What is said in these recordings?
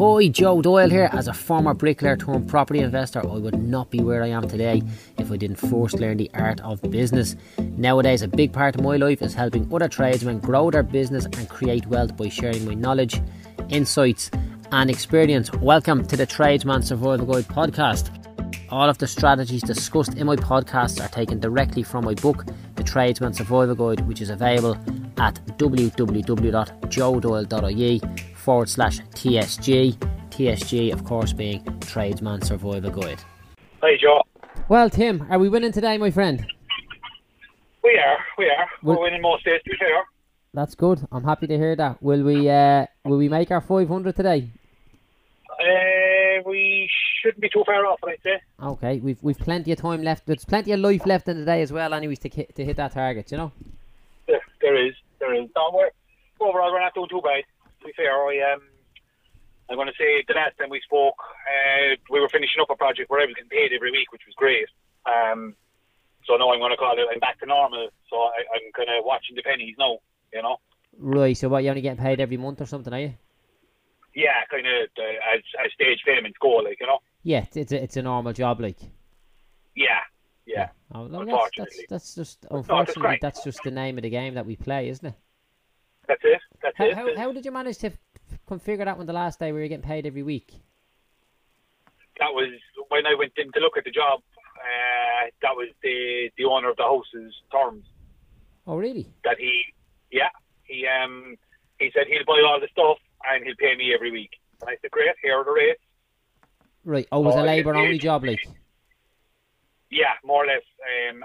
Hi, Joe Doyle here. As a former bricklayer turned property investor, I would not be where I am today if I didn't first learn the art of business. Nowadays, a big part of my life is helping other tradesmen grow their business and create wealth by sharing my knowledge, insights and experience. Welcome to the Tradesman Survival Guide podcast. All of the strategies discussed in my podcasts are taken directly from my book, The Tradesman Survival Guide, which is available at www.joedoyle.ie/TSG. TSG, of course, being Tradesman Survival Guide. Hey, Joe. Well, Tim, are we winning today, my friend? We are. We're winning most days, to be fair. That's good. I'm happy to hear that. Will we make our 500 today? We shouldn't be too far off, I'd say. Okay, we've plenty of time left. There's plenty of life left in the day as well, anyways, to hit that target, you know? Yeah, there is. Overall, we're not doing too bad. To be fair, I'm going to say the last time we spoke, we were finishing up a project where I was getting paid every week, which was great. So now I'm going to call it, I'm back to normal, so I'm kind of watching the pennies now, you know. Right, so what, you only getting paid every month or something, are you? Yeah, kind of as stage payments go, like, you know. Yeah, it's a normal job, like. Yeah. Oh, no, unfortunately. That's just the name of the game that we play, isn't it? That's it. How did you manage to configure that one the last day where you're getting paid every week? That was when I went in to look at the job. That was the owner of the house's terms. Oh, really? That he said he'll buy all the stuff and he'll pay me every week. And I said, great, here are the rates. Right. Oh, it was a labour only job, like? Yeah, more or less.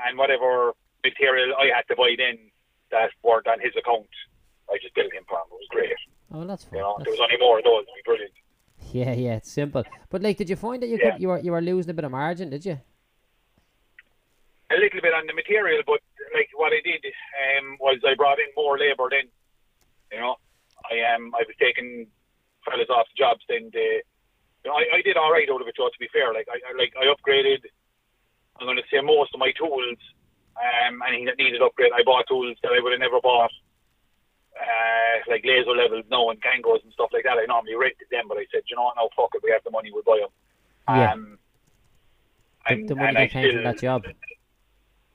And whatever material I had to buy then that weren't on his account, I just built him plan. It was great. Oh, that's fun. You know, there was only more of those. It'd be brilliant. Yeah, it's simple. But like, did you find that you were losing a bit of margin? Did you? A little bit on the material, but like what I did was I brought in more labour. Then, you know, I was taking fellas off the jobs. Then, you know, I did all right out of it. To be fair, like I upgraded. I'm going to say most of my tools, and he needed upgrade. I bought tools that I would have never bought. Like laser levels now and Kangos and stuff like that. I normally rented them, but I said, you know what, no, fuck it, we have the money, we'll buy them. Yeah. The money that came from that job.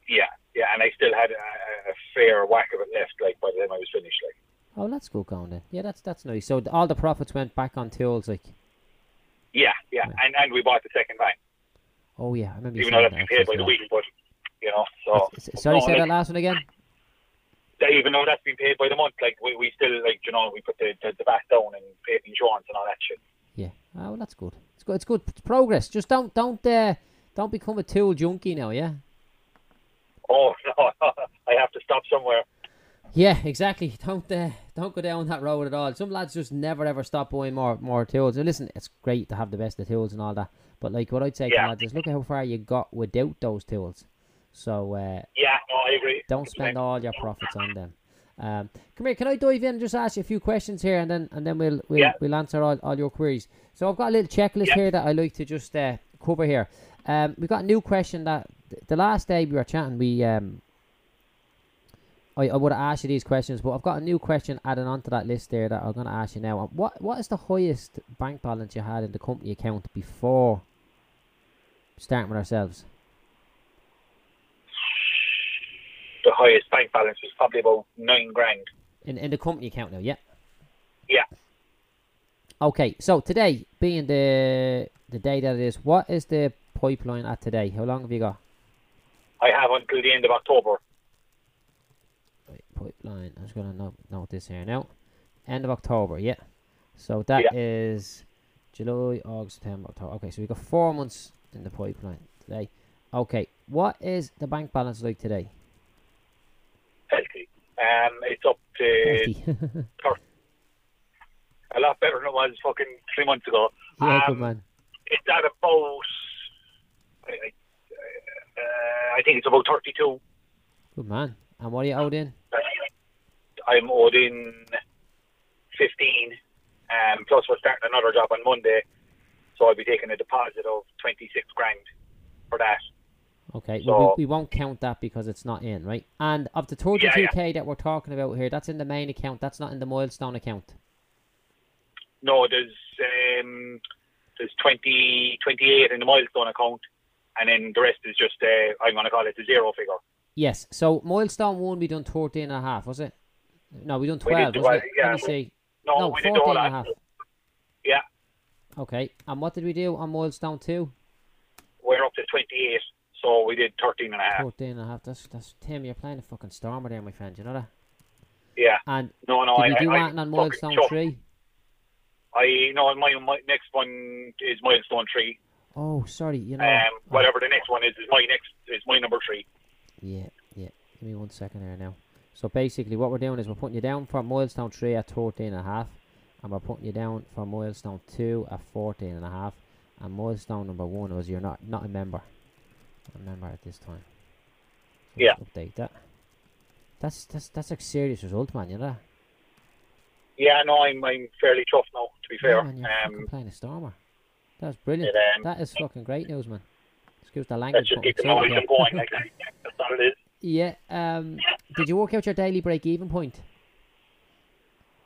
Yeah, and I still had a fair whack of it left, like, by the time I was finished, like. Oh, that's good going then. Yeah, that's nice. So all the profits went back on tools, like. Yeah. And we bought the second van. Oh, yeah, I remember you saying that. Even though that's paid by the week, but, you know, so. Sorry, say that last one again? Even though that's been paid by the month, like we still, like, you know, we put the back down and paid insurance and all that shit. Yeah, oh, well, that's good. It's good. It's progress. Just don't become a tool junkie now, yeah. Oh no, I have to stop somewhere. Yeah, exactly. Don't go down that road at all. Some lads just never ever stop buying more tools. And listen, it's great to have the best of tools and all that, but like what I'd say to lads is look at how far you got without those tools. So I agree. Don't spend all your profits on them. Come here, can I dive in and just ask you a few questions here, and then we'll answer all your queries. So I've got a little checklist here that I like to just cover here. We've got a new question that the last day we were chatting, I would have asked you these questions, but I've got a new question added onto that list there that I'm going to ask you now. What is the highest bank balance you had in the company account before starting with ourselves? The highest bank balance was probably about 9 grand. In the company account now, yeah? Yeah. Okay, so today, being the day that it is, what is the pipeline at today? How long have you got? I have until the end of October. Right, pipeline, I'm just going to note this here now. End of October, yeah. So that is July, August, September, October. Okay, so we've got 4 months in the pipeline today. Okay, what is the bank balance like today? Healthy. It's up to a lot better than it was fucking 3 months ago. Yeah, good man. It's at about I think it's about 32. Good man. And what are you owed in? I'm owed in 15. Plus we're starting another job on Monday, so I'll be taking a deposit of 26 grand for that. Okay, so, well, we won't count that because it's not in, right? And of the 32k that we're talking about here, that's in the main account. That's not in the milestone account. no, there's 28 in the milestone account, and then the rest is just, I'm going to call it the zero figure. Yes, so milestone one, we done 13.5, was it? No, we done 12, wasn't it? Yeah. Let me see. No, we did 14.5. Yeah. Okay, and what did we do on milestone two? We're up to 28, so we did 13.5. 13.5, that's Tim, you're playing a fucking stormer there, my friend, you know that? Yeah. And no, did you do anything on milestone three? No, my next one is milestone 3. Oh, sorry, you know. Whatever the next one is my number 3. Yeah. Give me 1 second here now. So basically, what we're doing is we're putting you down for milestone 3 at 13.5, and we're putting you down for milestone 2 at 14.5, and milestone number 1 was you're not a member. A member at this time. So yeah. Update that. That's a serious result, man. You know that? Yeah, no, I'm fairly chuffed now. To be fair, man, you're playing a stormer. That's brilliant. That is fucking great news, man. Excuse the language. That's just going like that. That's what it is. Yeah. Did you work out your daily break-even point?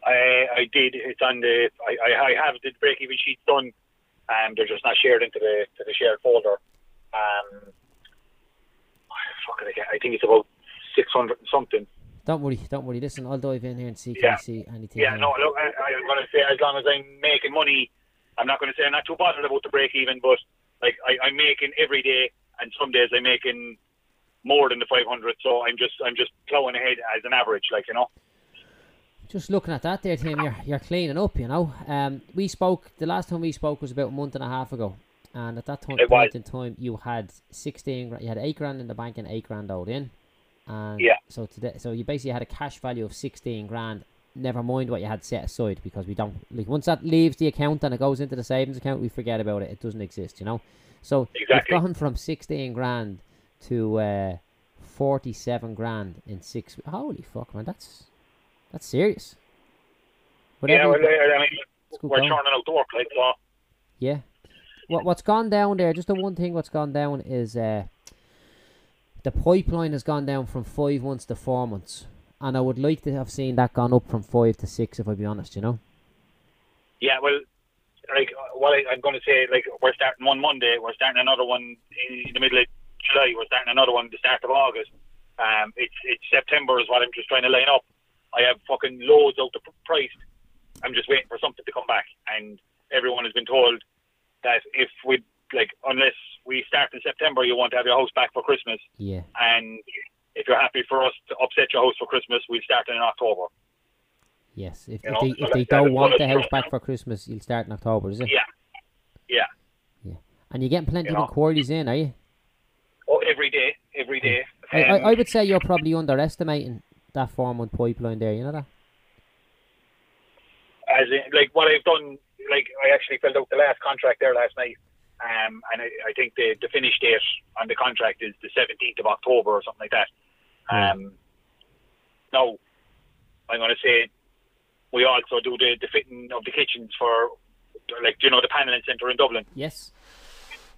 I did. It's on the. I have the break-even sheet done, and they're just not shared into the shared folder. I think it's about 600 and something. Don't worry. Listen, I'll dive in here and see if I see anything. Yeah, no, look, I'm going to say as long as I'm making money, I'm not going to say I'm not too bothered about the break even, but like I'm making every day, and some days I'm making more than the 500. So I'm just plowing ahead as an average, like, you know. Just looking at that there, Tim, you're cleaning up, you know. We spoke, the last time we spoke was about a month and a half ago, and at that point in time, you had 8 grand in the bank and 8 grand owed in. And yeah. So today, so you basically had a cash value of 16 grand. Never mind what you had set aside, because we don't like once that leaves the account and it goes into the savings account, we forget about it. It doesn't exist, you know. So you've gone from 16 grand to 47 grand in 6. Holy fuck, man! That's serious. Whatever, yeah, I mean, we're churning out the work, like that. Yeah. What's gone down there? Just the one thing. What's gone down is the pipeline has gone down from 5 months to 4 months, and I would like to have seen that gone up from 5 to 6, if I be honest, you know. Yeah, well, like what I'm going to say, like we're starting one Monday, we're starting another one in the middle of July, we're starting another one at the start of August. It's September is what I'm just trying to line up. I have fucking loads out the price. I'm just waiting for something to come back, and everyone has been told that if we like, unless we start in September, you want to have your house back for Christmas. Yeah. And if you're happy for us to upset your house for Christmas, we'll start in October. Yes. If they don't want the house back for Christmas, you'll start in October, is it? Yeah. And you're getting plenty of inquiries in, are you? Oh, every day. I would say you're probably underestimating that 4 month pipeline there, you know that? As in, like what I've done, like I actually filled out the last contract there last night. And I think the finish date on the contract is the 17th of October or something like that. Now, I'm going to say we also do the fitting of the kitchens for, like, you know, the panelling centre in Dublin. Yes.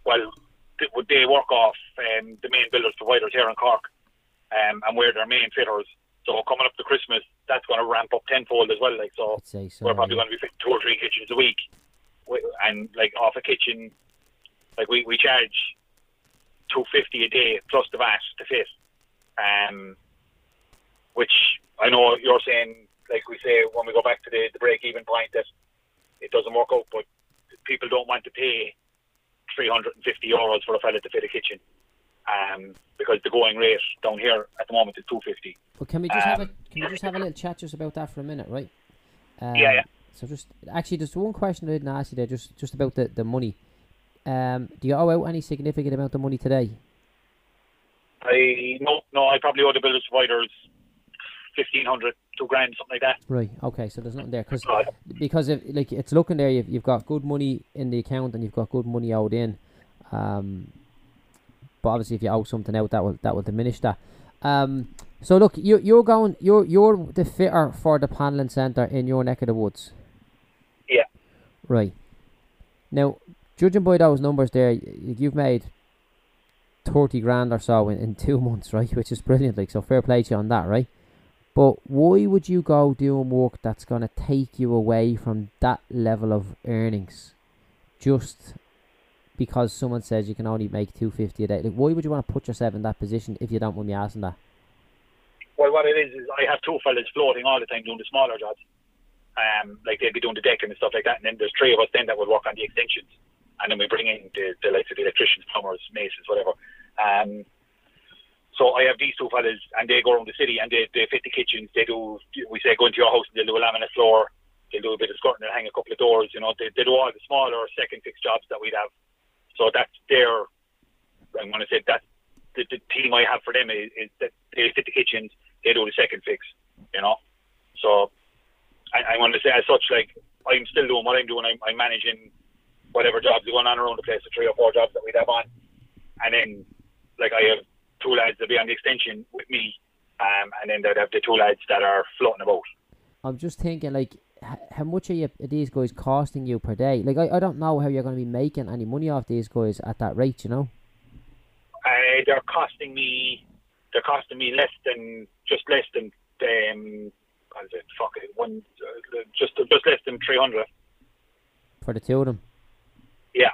Well, they work off the main builders providers here in Cork, and we're their main fitters. So coming up to Christmas, that's going to ramp up tenfold as well. Like, so we're probably going to be fitting 2 or 3 kitchens a week, and like off a kitchen. Like we charge $250 a day plus the VAT to fit, which I know you're saying, like we say when we go back to the break-even point, that it doesn't work out, but people don't want to pay €350 for a fella to fit a kitchen, because the going rate down here at the moment is $250. But can we just have a little chat just about that for a minute, right? Yeah. So just actually, there's one question I didn't ask you there, just about the money. Do you owe out any significant amount of money today? No, I probably owe the builders providers 1,500, 2 grand, something like that. Right. Okay. So there's nothing there because if, like, it's looking there, you've got good money in the account and you've got good money owed in. But obviously, if you owe something out, that will diminish that. So look, you're the fitter for the panelling centre in your neck of the woods. Yeah. Right. Now, judging by those numbers there, you've made 30 grand or so in 2 months, right? Which is brilliant, like, so fair play to you on that, right? But why would you go doing work that's going to take you away from that level of earnings just because someone says you can only make $250 a day? Like, why would you want to put yourself in that position, if you don't want me asking that? Well, what it is I have two fellas floating all the time doing the smaller jobs. Like, they'd be doing the decking and stuff like that, and then there's three of us then that would work on the extensions. And then we bring in the likes of the electricians, plumbers, masons, whatever. So I have these two fellas, and they go around the city, and they fit the kitchens. They do, we say, go into your house, and they'll do a laminate floor. They'll do a bit of skirting, they'll hang a couple of doors, you know. They do all the smaller second fix jobs that we'd have. So that's their, I'm going to say, that's the team I have for them is that they fit the kitchens, they do the second fix, you know. So I want to say, as such, like, I'm still doing what I'm doing. I'm managing whatever jobs are going on around the place, the three or four jobs that we'd have on. And then, like, I have two lads that be on the extension with me, and then they'd have the two lads that are floating about. I'm just thinking, like, how much are these guys costing you per day? Like, I don't know how you're going to be making any money off these guys at that rate, you know? They're costing me just less than, just less than 300. For the two of them? Yeah.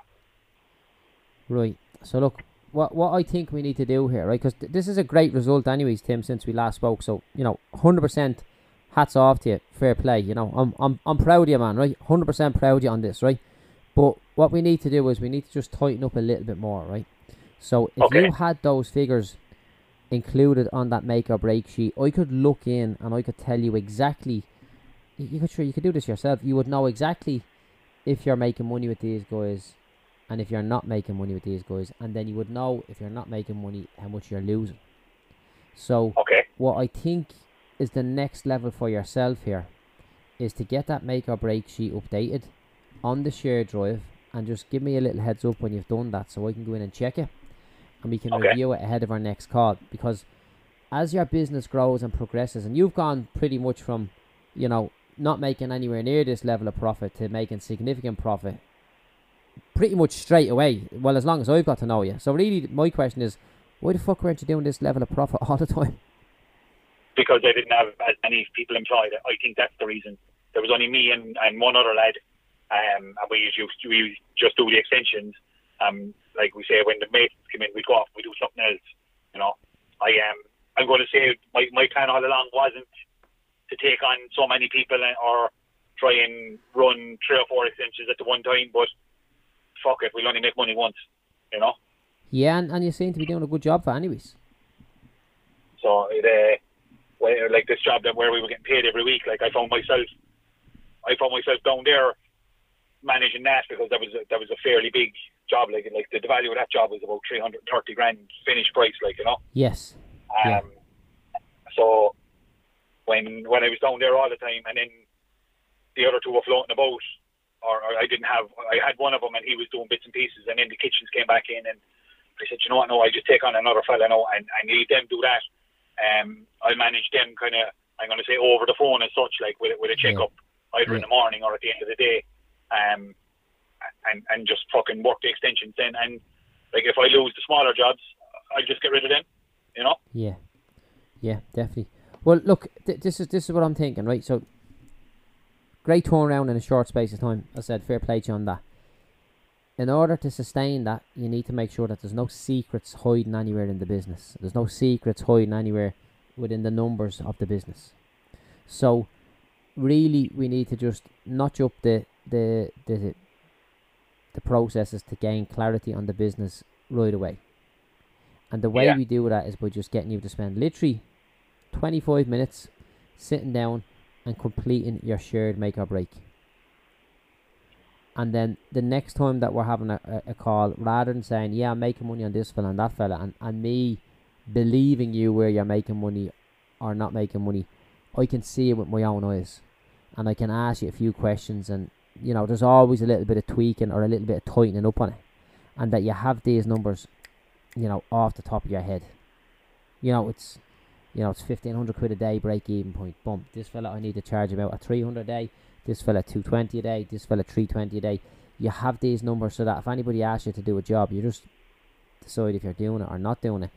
Right. So look, what I think we need to do here, right? Because this is a great result anyways, Tim, since we last spoke. So, you know, 100% hats off to you. Fair play. You know, I'm proud of you, man, right? 100% proud of you on this, right? But what we need to do is we need to just tighten up a little bit more, right? So if you had those figures included on that make or break sheet, I could look in and I could tell you exactly. You could do this yourself. You would know exactly if you're making money with these guys and if you're not making money with these guys, and then you would know if you're not making money how much you're losing. So what I think is the next level for yourself here is to get that make or break sheet updated on the share drive, and just give me a little heads up when you've done that so I can go in and check it, and we can review it ahead of our next call. Because as your business grows and progresses, and you've gone pretty much from, you know, not making anywhere near this level of profit to making significant profit pretty much straight away, well, as long as I've got to know you. So really my question is, why the fuck weren't you doing this level of profit all the time? Because I didn't have as many people employed. I think that's the reason. There was only me and one other lad, and we just do the extensions. Like we say, when the mates come in, we go off, we do something else, you know. I'm going to say my plan all along wasn't to take on so many people or try and run three or four extensions at the one time, but fuck it, we'll only make money once, you know? Yeah, and you seem to be doing a good job for anyways. So, like this job where we were getting paid every week, like I found myself down there managing that, because that was a fairly big job, like the value of that job was about 330 grand finished price, like, you know? Yes. So when I was down there all the time, and then the other two were floating about, or I had one of them and he was doing bits and pieces, and then the kitchens came back in, and I said, you know what, no, I just take on another fella now and leave them do that. I manage them kind of, I'm going to say, over the phone as such, like with a check-up, either in the morning or at the end of the day. And just fucking work the extensions then, and like if I lose the smaller jobs, I just get rid of them, you know. Yeah, definitely. Well, look, this is what I'm thinking, right? So great turnaround in a short space of time. I said fair play to you on that. In order to sustain that, you need to make sure that there's no secrets hiding anywhere in the business. There's no secrets hiding anywhere within the numbers of the business. So really, we need to just notch up the processes to gain clarity on the business right away. And the way we do that is by just getting you to spend literally 25 minutes sitting down and completing your shared make or break. And then the next time that we're having a call, rather than saying, yeah, I'm making money on this fella and that fella, and me believing you where you're making money or not making money, I can see it with my own eyes, and I can ask you a few questions, and you know, there's always a little bit of tweaking or a little bit of tightening up on it, and that you have these numbers, you know, off the top of your head. You know it's 1,500 quid a day break even point. Boom. This fella I need to charge about a 300 a day. This fella 220 a day. This fella 320 a day. You have these numbers so that if anybody asks you to do a job, you just decide if you're doing it or not doing it.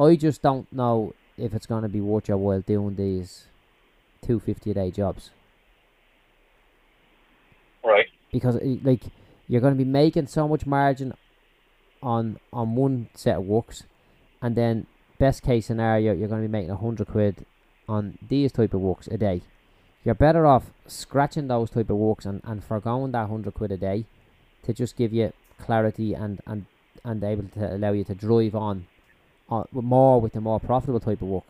I just don't know if it's going to be worth your while doing these 250 a day jobs. Right. Because like you're going to be making so much margin on one set of works, and then best case scenario you're going to be making 100 quid on these type of works a day. You're better off scratching those type of works and foregoing that 100 quid a day to just give you clarity and able to allow you to drive on more with the more profitable type of work.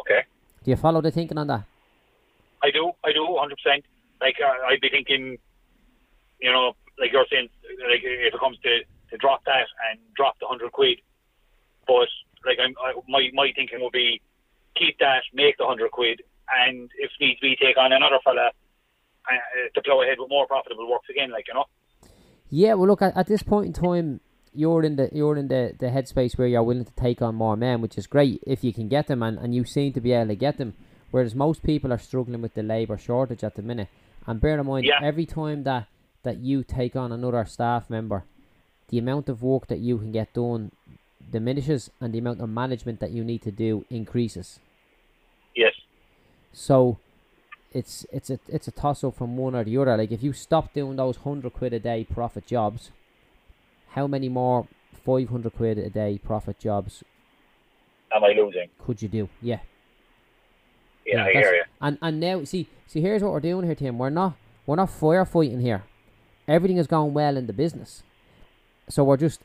Okay. Do you follow the thinking on that? I do, 100%. Like, I'd be thinking, you know, like you're saying, like if it comes to drop that and drop the 100 quid, but like my thinking would be keep that, make the 100 quid, and if needs be, take on another fella to plow ahead with more profitable works again, like, you know. Yeah, well, look, at this point in time, you're in the headspace where you're willing to take on more men, which is great if you can get them, and you seem to be able to get them, whereas most people are struggling with the labour shortage at the minute. And bear in mind, every time that you take on another staff member, the amount of work that you can get done diminishes and the amount of management that you need to do increases. Yes. So it's a toss-up from one or the other. Like, if you stop doing those 100 quid a day profit jobs, how many more 500 quid a day profit jobs am I losing? Could you do? Yeah. Yeah, I hear you. And now see here's what we're doing here, Tim. We're not firefighting here. Everything is going well in the business. So we're just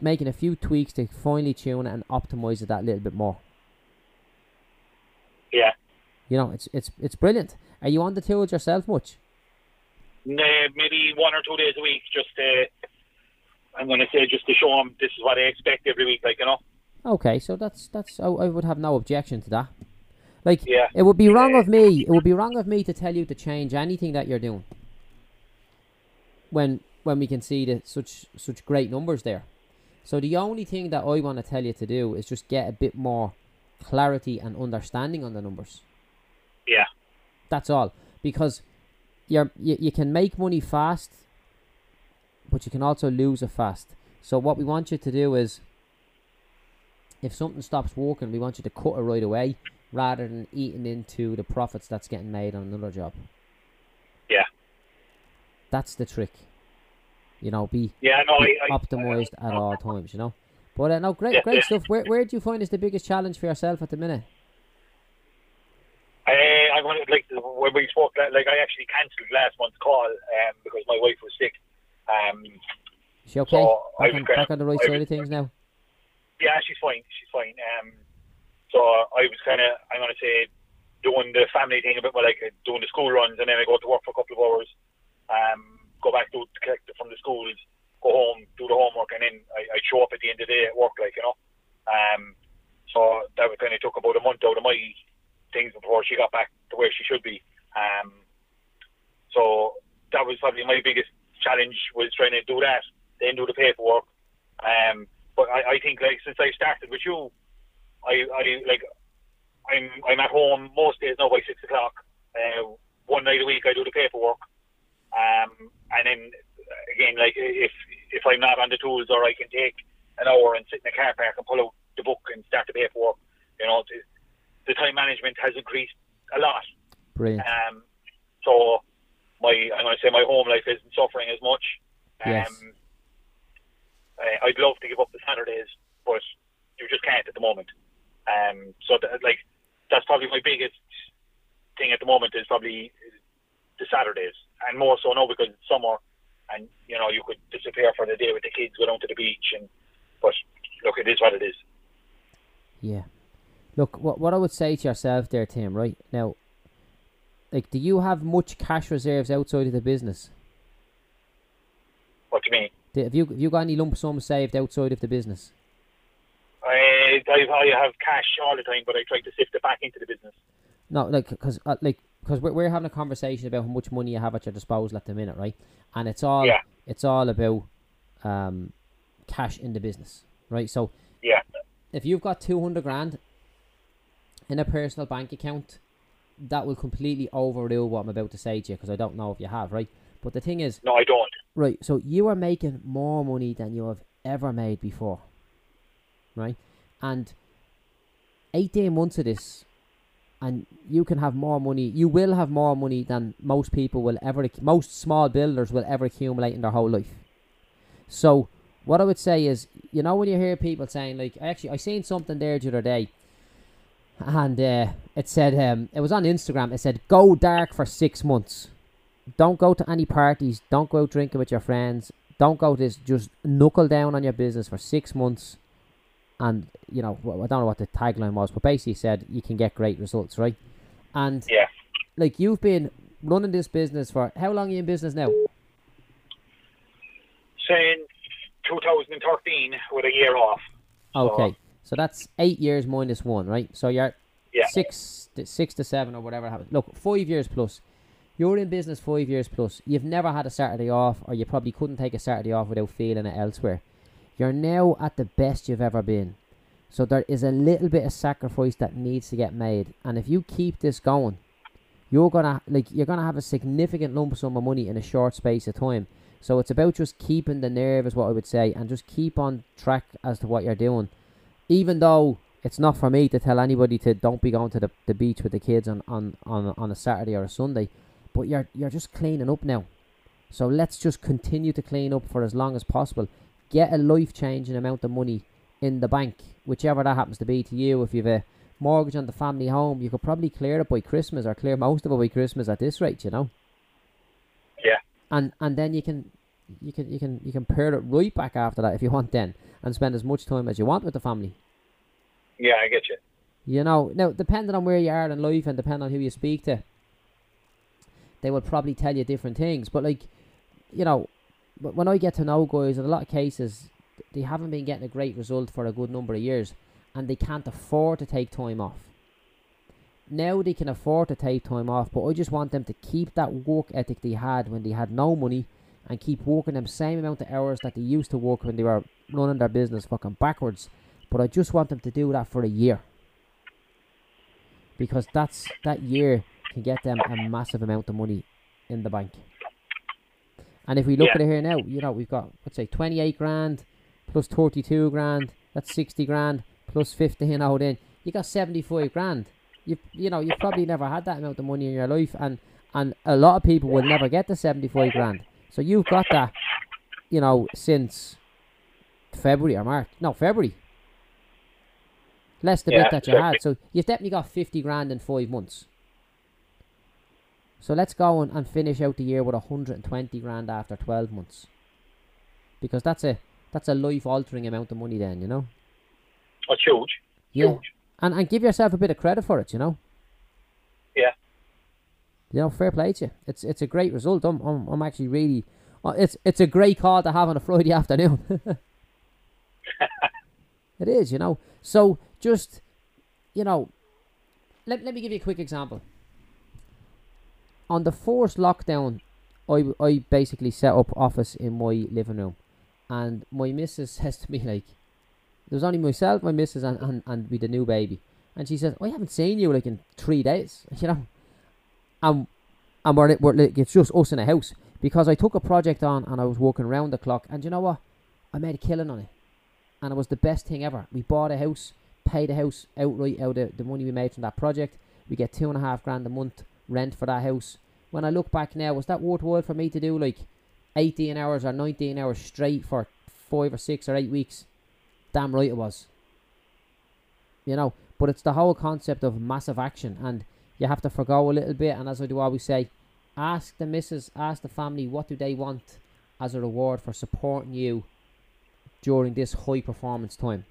making a few tweaks to finely tune and optimize it that little bit more. Yeah. You know, it's brilliant. Are you on the tools yourself much? No, maybe 1 or 2 days a week. Just I'm going to say just to show them this is what I expect every week, like, you know. Okay, so that's I would have no objection to that. Like, it would be wrong of me. It would be wrong of me to tell you to change anything that you're doing when we can see the such great numbers there. So the only thing that I want to tell you to do is just get a bit more clarity and understanding on the numbers. Yeah. That's all. Because you can make money fast, but you can also lose it fast. So what we want you to do is, if something stops working, we want you to cut it right away rather than eating into the profits that's getting made on another job. Yeah. That's the trick. You know, be optimised at all times, you know. But no, great stuff. Where do you find is the biggest challenge for yourself at the minute? I'm going to, like, when we spoke, like, I actually cancelled last month's call because my wife was sick. Is she okay? So back on the right side of things now? Yeah, she's fine. So I was kind of, I'm going to say, doing the family thing a bit more, like doing the school runs, and then I go to work for a couple of hours, go back to collect from the schools, go home, do the homework, and then I show up at the end of the day at work, like, you know. So that kind of took about a month out of my things before she got back to where she should be. So that was probably my biggest challenge, was trying to do that, then do the paperwork. But I think, like, since I started with you, I'm at home most days now by 6 o'clock. One night a week I do the paperwork. And then again, like, if I'm not on the tools, or I can take an hour and sit in the car park and pull out the book and start the paperwork, you know, the time management has increased a lot. Brilliant. So I'm going to say my home life isn't suffering as much. Yes. I'd love to give up the Saturdays, but you just can't at the moment. So like, that's probably my biggest thing at the moment, is probably the Saturdays, and more so now because it's summer, and you know, you could disappear for the day with the kids, go down to the beach, but look, it is what it is. Yeah. Look, what I would say to yourself there, Tim, right now, like, do you have much cash reserves outside of the business? What do you mean? Have you got any lump sum saved outside of the business? I have cash all the time, but I try to sift it back into the business. No, like, because we're having a conversation about how much money you have at your disposal at the minute, right? And it's all about cash in the business, right? So if you've got 200 grand in a personal bank account, that will completely overrule what I'm about to say to you, because I don't know if you have, right? But the thing is... No, I don't. Right, so you are making more money than you have ever made before, right? And 18 months of this and you can have more money. You will have more money than most people will ever, most small builders will ever accumulate in their whole life. So what I would say is, you know, when you hear people saying, like, I seen something there the other day, and it said, it was on Instagram, it said, go dark for 6 months. Don't go to any parties. Don't go out drinking with your friends. Don't go to this. Just knuckle down on your business for 6 months. And, you know, I don't know what the tagline was, but basically said you can get great results, right? And, yeah, like, you've been running this business for, how long are you in business now? Since 2013 with a year off. Okay. So that's 8 years minus one, right? So you're six to seven or whatever happened. Look, 5 years plus. You're in business 5 years plus. You've never had a Saturday off, or you probably couldn't take a Saturday off without feeling it elsewhere. You're now at the best you've ever been. So there is a little bit of sacrifice that needs to get made. And if you keep this going, you're gonna have a significant lump sum of money in a short space of time. So it's about just keeping the nerve, is what I would say, and just keep on track as to what you're doing. Even though it's not for me to tell anybody to don't be going to the beach with the kids on a Saturday or a Sunday. But you're just cleaning up now. So let's just continue to clean up for as long as possible. Get a life-changing amount of money in the bank, whichever that happens to be to you. If you have a mortgage on the family home, you could probably clear it by Christmas, or clear most of it by Christmas at this rate, you know. Yeah. And then you can pair it right back after that if you want then, and spend as much time as you want with the family. Yeah, I get you. You know, now, depending on where you are in life and depending on who you speak to, they will probably tell you different things. But, like, you know, when I get to know guys, in a lot of cases, they haven't been getting a great result for a good number of years, and they can't afford to take time off. Now they can afford to take time off, but I just want them to keep that work ethic they had when they had no money, and keep working them same amount of hours that they used to work when they were running their business fucking backwards. But I just want them to do that for a year, because that year can get them a massive amount of money in the bank. And if we look at it here now, you know, we've got, let's say, 28 grand plus 32 grand, that's 60 grand plus 15 out in. You got 75 grand. You've probably never had that amount of money in your life, and a lot of people will never get the 75 grand. So you've got that, you know, since February or March. No, February. Less the bit that you had. So you've definitely got 50 grand in 5 months. So let's go and finish out the year with 120 grand after 12 months. Because that's a life-altering amount of money then, you know? That's huge. Yeah. Huge. And give yourself a bit of credit for it, you know? Yeah. You know, fair play to you. It's a great result. I'm actually really... It's a great call to have on a Friday afternoon. It is, you know. So just, you know... Let me give you a quick example. On the first lockdown, I basically set up office in my living room, and my missus says to me, like, there was only myself, my missus, and with the new baby, and she says, I haven't seen you, like, in 3 days, you know, and we're like, it's just us in the house, because I took a project on, and I was working round the clock, and you know what, I made a killing on it, and it was the best thing ever. We bought a house, paid a house outright out of the money we made from that project. We get 2.5 grand a month rent for that house. When I look back now, was that worthwhile for me to do, like, 18 hours or 19 hours straight for 5 or 6 or 8 weeks? Damn right it was. You know, but it's the whole concept of massive action, and you have to forgo a little bit. And as I do always say, ask the missus, ask the family, what do they want as a reward for supporting you during this high performance time?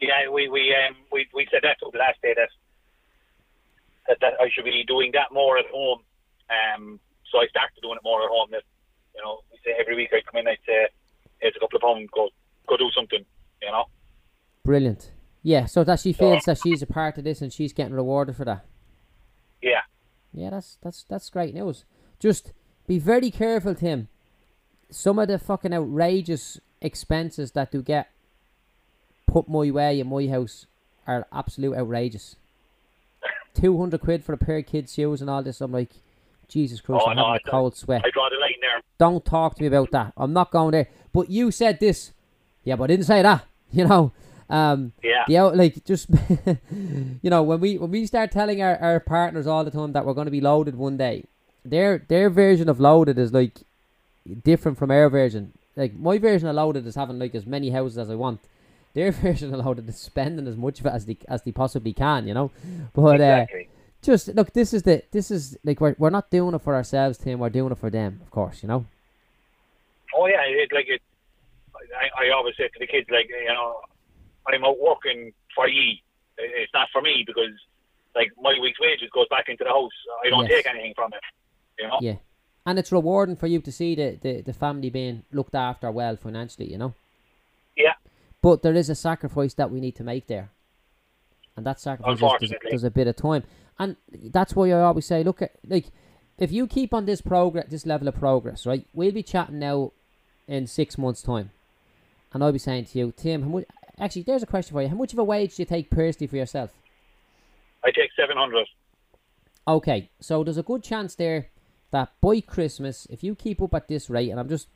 Yeah, we said that to the last day that I should be doing that more at home. So I started doing it more at home. That, you know, we say every week I come in, I say, here's a couple of pounds, go do something, you know. Brilliant. Yeah, so that she feels that she's a part of this and she's getting rewarded for that. Yeah. Yeah, that's great news. Just be very careful, Tim. Some of the fucking outrageous expenses that do get put my way in my house are absolute outrageous. 200 quid for a pair of kids' shoes and all this. I'm like, Jesus Christ, I'm having a cold sweat. I draw the line there. Don't talk to me about that. I'm not going there. But you said this. Yeah, but I didn't say that. You know, Like, just you know, when we start telling our partners all the time that we're going to be loaded one day, their version of loaded is like different from our version. Like, my version of loaded is having like as many houses as I want. Their version of loaded is spending as much of it as they possibly can, you know. But exactly. Just look, this is like, we're not doing it for ourselves, Tim. We're doing it for them, of course, you know. Oh yeah, I always say to the kids, like, you know, I'm out working for ye. It's not for me, because like my week's wages goes back into the house. I don't take anything from it, you know. Yeah, and it's rewarding for you to see the family being looked after well financially, you know. Yeah. But there is a sacrifice that we need to make there, and that sacrifice is there's a bit of time, and that's why I always say, look at, like, if you keep on this level of progress, right? We'll be chatting now in 6 months' time, and I'll be saying to you, Tim, actually, there's a question for you. How much of a wage do you take personally for yourself? I take 700. Okay, so there's a good chance there that by Christmas, if you keep up at this rate, and I'm just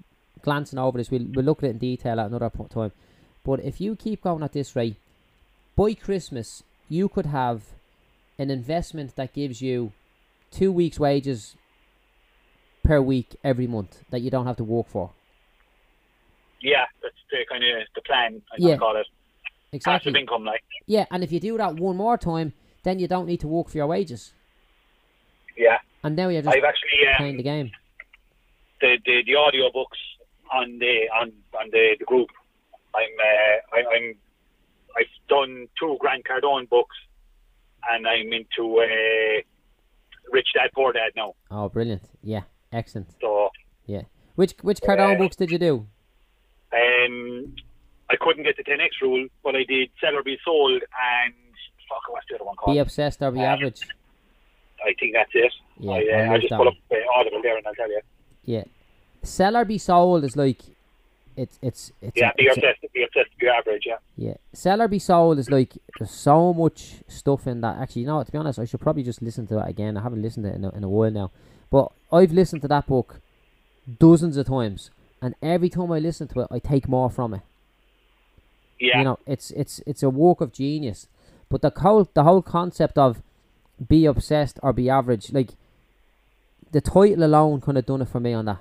glancing over this, we'll look at it in detail at another time. But if you keep going at this rate, by Christmas, you could have an investment that gives you 2 weeks' wages per week every month that you don't have to work for. Yeah, that's the kind of the plan, I call it. Exactly. Passive income, like. Yeah, and if you do that one more time, then you don't need to work for your wages. Yeah. And now you're just playing the game. The audio books on the group. I've done 2 Grand Cardone books, and I'm into Rich Dad Poor Dad now. Oh, brilliant! Yeah, excellent. So yeah, which Cardone books did you do? I couldn't get the 10x rule, but I did Sell or Be Sold, and what's the other one called? Be Obsessed or Be Average. I think that's it. Yeah, I just pull up the Audible there, and I'll tell you. Yeah, Sell or Be Sold is like. Be obsessed, be average, yeah. Yeah. Sell or Be Sold is like, there's so much stuff in that. Actually, you know, to be honest, I should probably just listen to that again. I haven't listened to it in a while now. But I've listened to that book dozens of times, and every time I listen to it, I take more from it. Yeah. You know, it's a work of genius. But the whole concept of be obsessed or be average, like, the title alone kind of done it for me on that.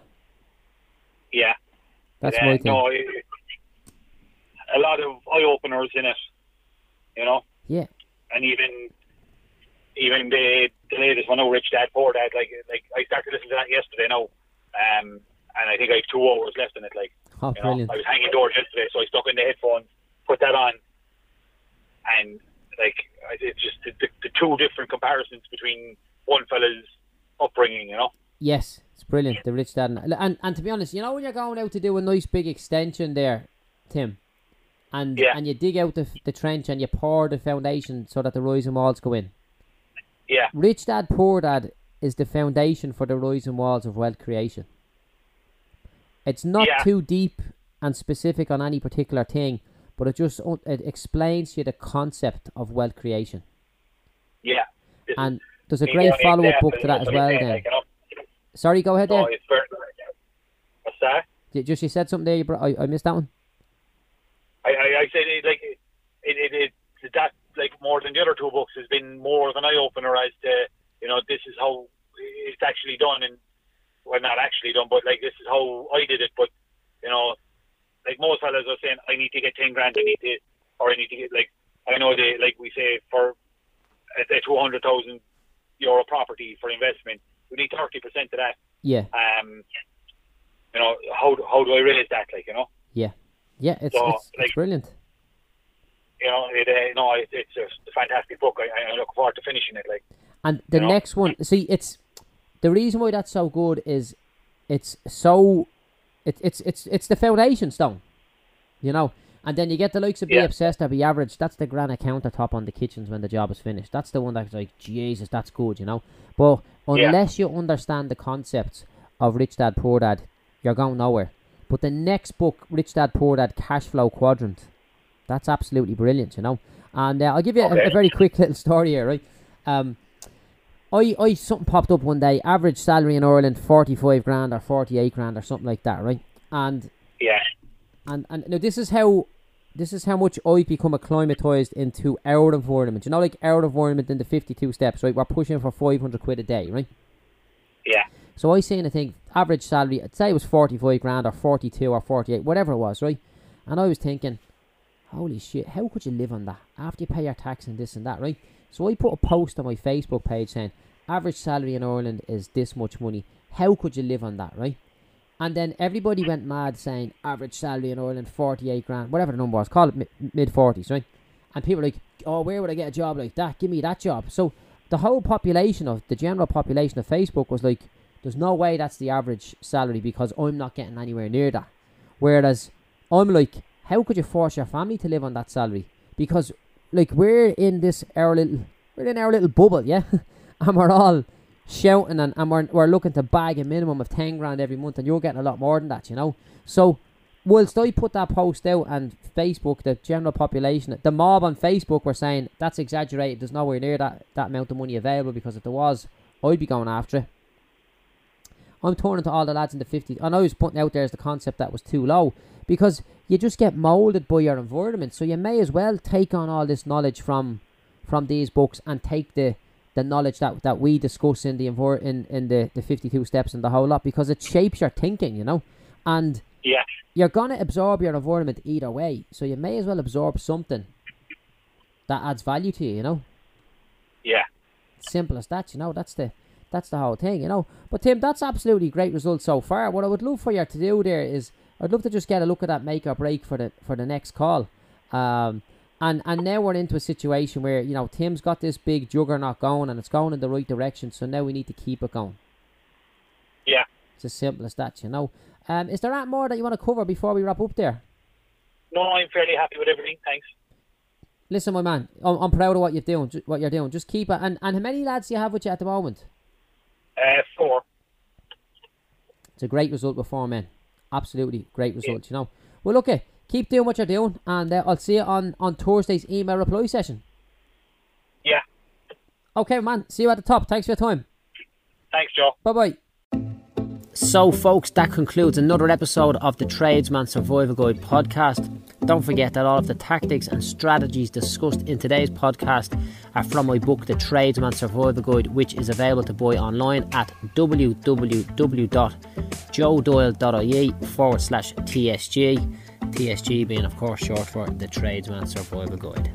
Yeah. That's my thing. No, a lot of eye openers in it, you know. Yeah. And even the latest one, Rich Dad Poor Dad. Like I started listening to that yesterday now, and I think I have 2 hours left in it. Like, oh, brilliant! I was hanging doors yesterday, so I stuck in the headphones, put that on, and like it's just the two different comparisons between one fella's upbringing, you know. Yes, it's brilliant, the Rich Dad. And to be honest, you know, when you're going out to do a nice big extension there, Tim, and you dig out the trench and you pour the foundation so that the rising walls go in. Yeah. Rich Dad, Poor Dad is the foundation for the rising walls of wealth creation. It's not too deep and specific on any particular thing, but it explains to you the concept of wealth creation. Yeah. And there's a great follow-up book to that as well then. Sorry, go ahead there. What's that? You said something there. I missed that one. I said more than the other two books has been more of an eye opener as to, you know, this is how it's actually done, and well, not actually done, but like this is how I did it. But you know, like most fellas are saying, I need to get 10 grand. I need to get, like, I know they, like we say, for a €200,000 property for investment. We need 30% of that. Yeah. You know, how do I raise that? Like, you know. Yeah. Yeah. It's brilliant. You know, it's a fantastic book. I look forward to finishing it. Like. And the next one, see, it's the reason why that's so good is it's the foundation stone, you know. And then you get the likes of Be Obsessed or Be Average. That's the granite countertop on the kitchens when the job is finished. That's the one that's like, Jesus, that's good, you know. But unless you understand the concepts of Rich Dad, Poor Dad, you're going nowhere. But the next book, Rich Dad, Poor Dad, Cash Flow Quadrant, that's absolutely brilliant, you know. And I'll give you a very quick little story here, right? I something popped up one day, average salary in Ireland, 45 grand or 48 grand or something like that, right? And now this is how This is how much I've become acclimatized into our environment. You know, like our environment in the 52 steps, right? We're pushing for 500 quid a day, right? Yeah. So I seen, I think, average salary, I'd say it was 45 grand or 42 or 48, whatever it was, right? And I was thinking, holy shit, how could you live on that? After you pay your tax and this and that, right? So I put a post on my Facebook page saying, average salary in Ireland is this much money. How could you live on that, right? And then everybody went mad saying, average salary in Ireland, 48 grand, whatever the number was, call it mid-40s, right? And people were like, oh, where would I get a job like that? Give me that job. So the whole population of, the general population of Facebook was like, there's no way that's the average salary because I'm not getting anywhere near that. Whereas I'm like, how could you force your family to live on that salary? Because, like, we're in this, our little bubble, yeah? And we're all shouting and we're looking to bag a minimum of 10 grand every month, and you're getting a lot more than that, you know? So, whilst I put that post out and Facebook, the general population, the mob on Facebook were saying, that's exaggerated, there's nowhere near that amount of money available, because if there was, I'd be going after it. I'm turning to all the lads in the 50s, and I was putting out there as the concept that was too low, because you just get moulded by your environment. So you may as well take on all this knowledge from these books and take the knowledge that we discuss in the 52 steps and the whole lot, because it shapes your thinking, you know? And yeah, you're going to absorb your environment either way, so you may as well absorb something that adds value to you, you know? Yeah. Simple as that, you know? That's the whole thing, you know? But Tim, that's absolutely great results so far. What I would love for you to do there is, I'd love to just get a look at that make or break for the next call. And now we're into a situation where, you know, Tim's got this big juggernaut going and it's going in the right direction, so now we need to keep it going. Yeah. It's as simple as that, you know. Is there anything more that you want to cover before we wrap up there? No, I'm fairly happy with everything, thanks. Listen, my man, I'm proud of what you're doing. Just keep it. And how many lads do you have with you at the moment? 4. It's a great result with 4 men. Absolutely great result, yeah. You know. Well, okay, keep doing what you're doing, and I'll see you on Thursday's email reply session. Yeah. Okay, man, see you at the top. Thanks for your time. Thanks, Joe. Bye-bye. So, folks, that concludes another episode of the Tradesman Survival Guide podcast. Don't forget that all of the tactics and strategies discussed in today's podcast are from my book, The Tradesman Survival Guide, which is available to buy online at www.joedoyle.ie/TSG, TSG being, of course, short for The Tradesman Survival Guide.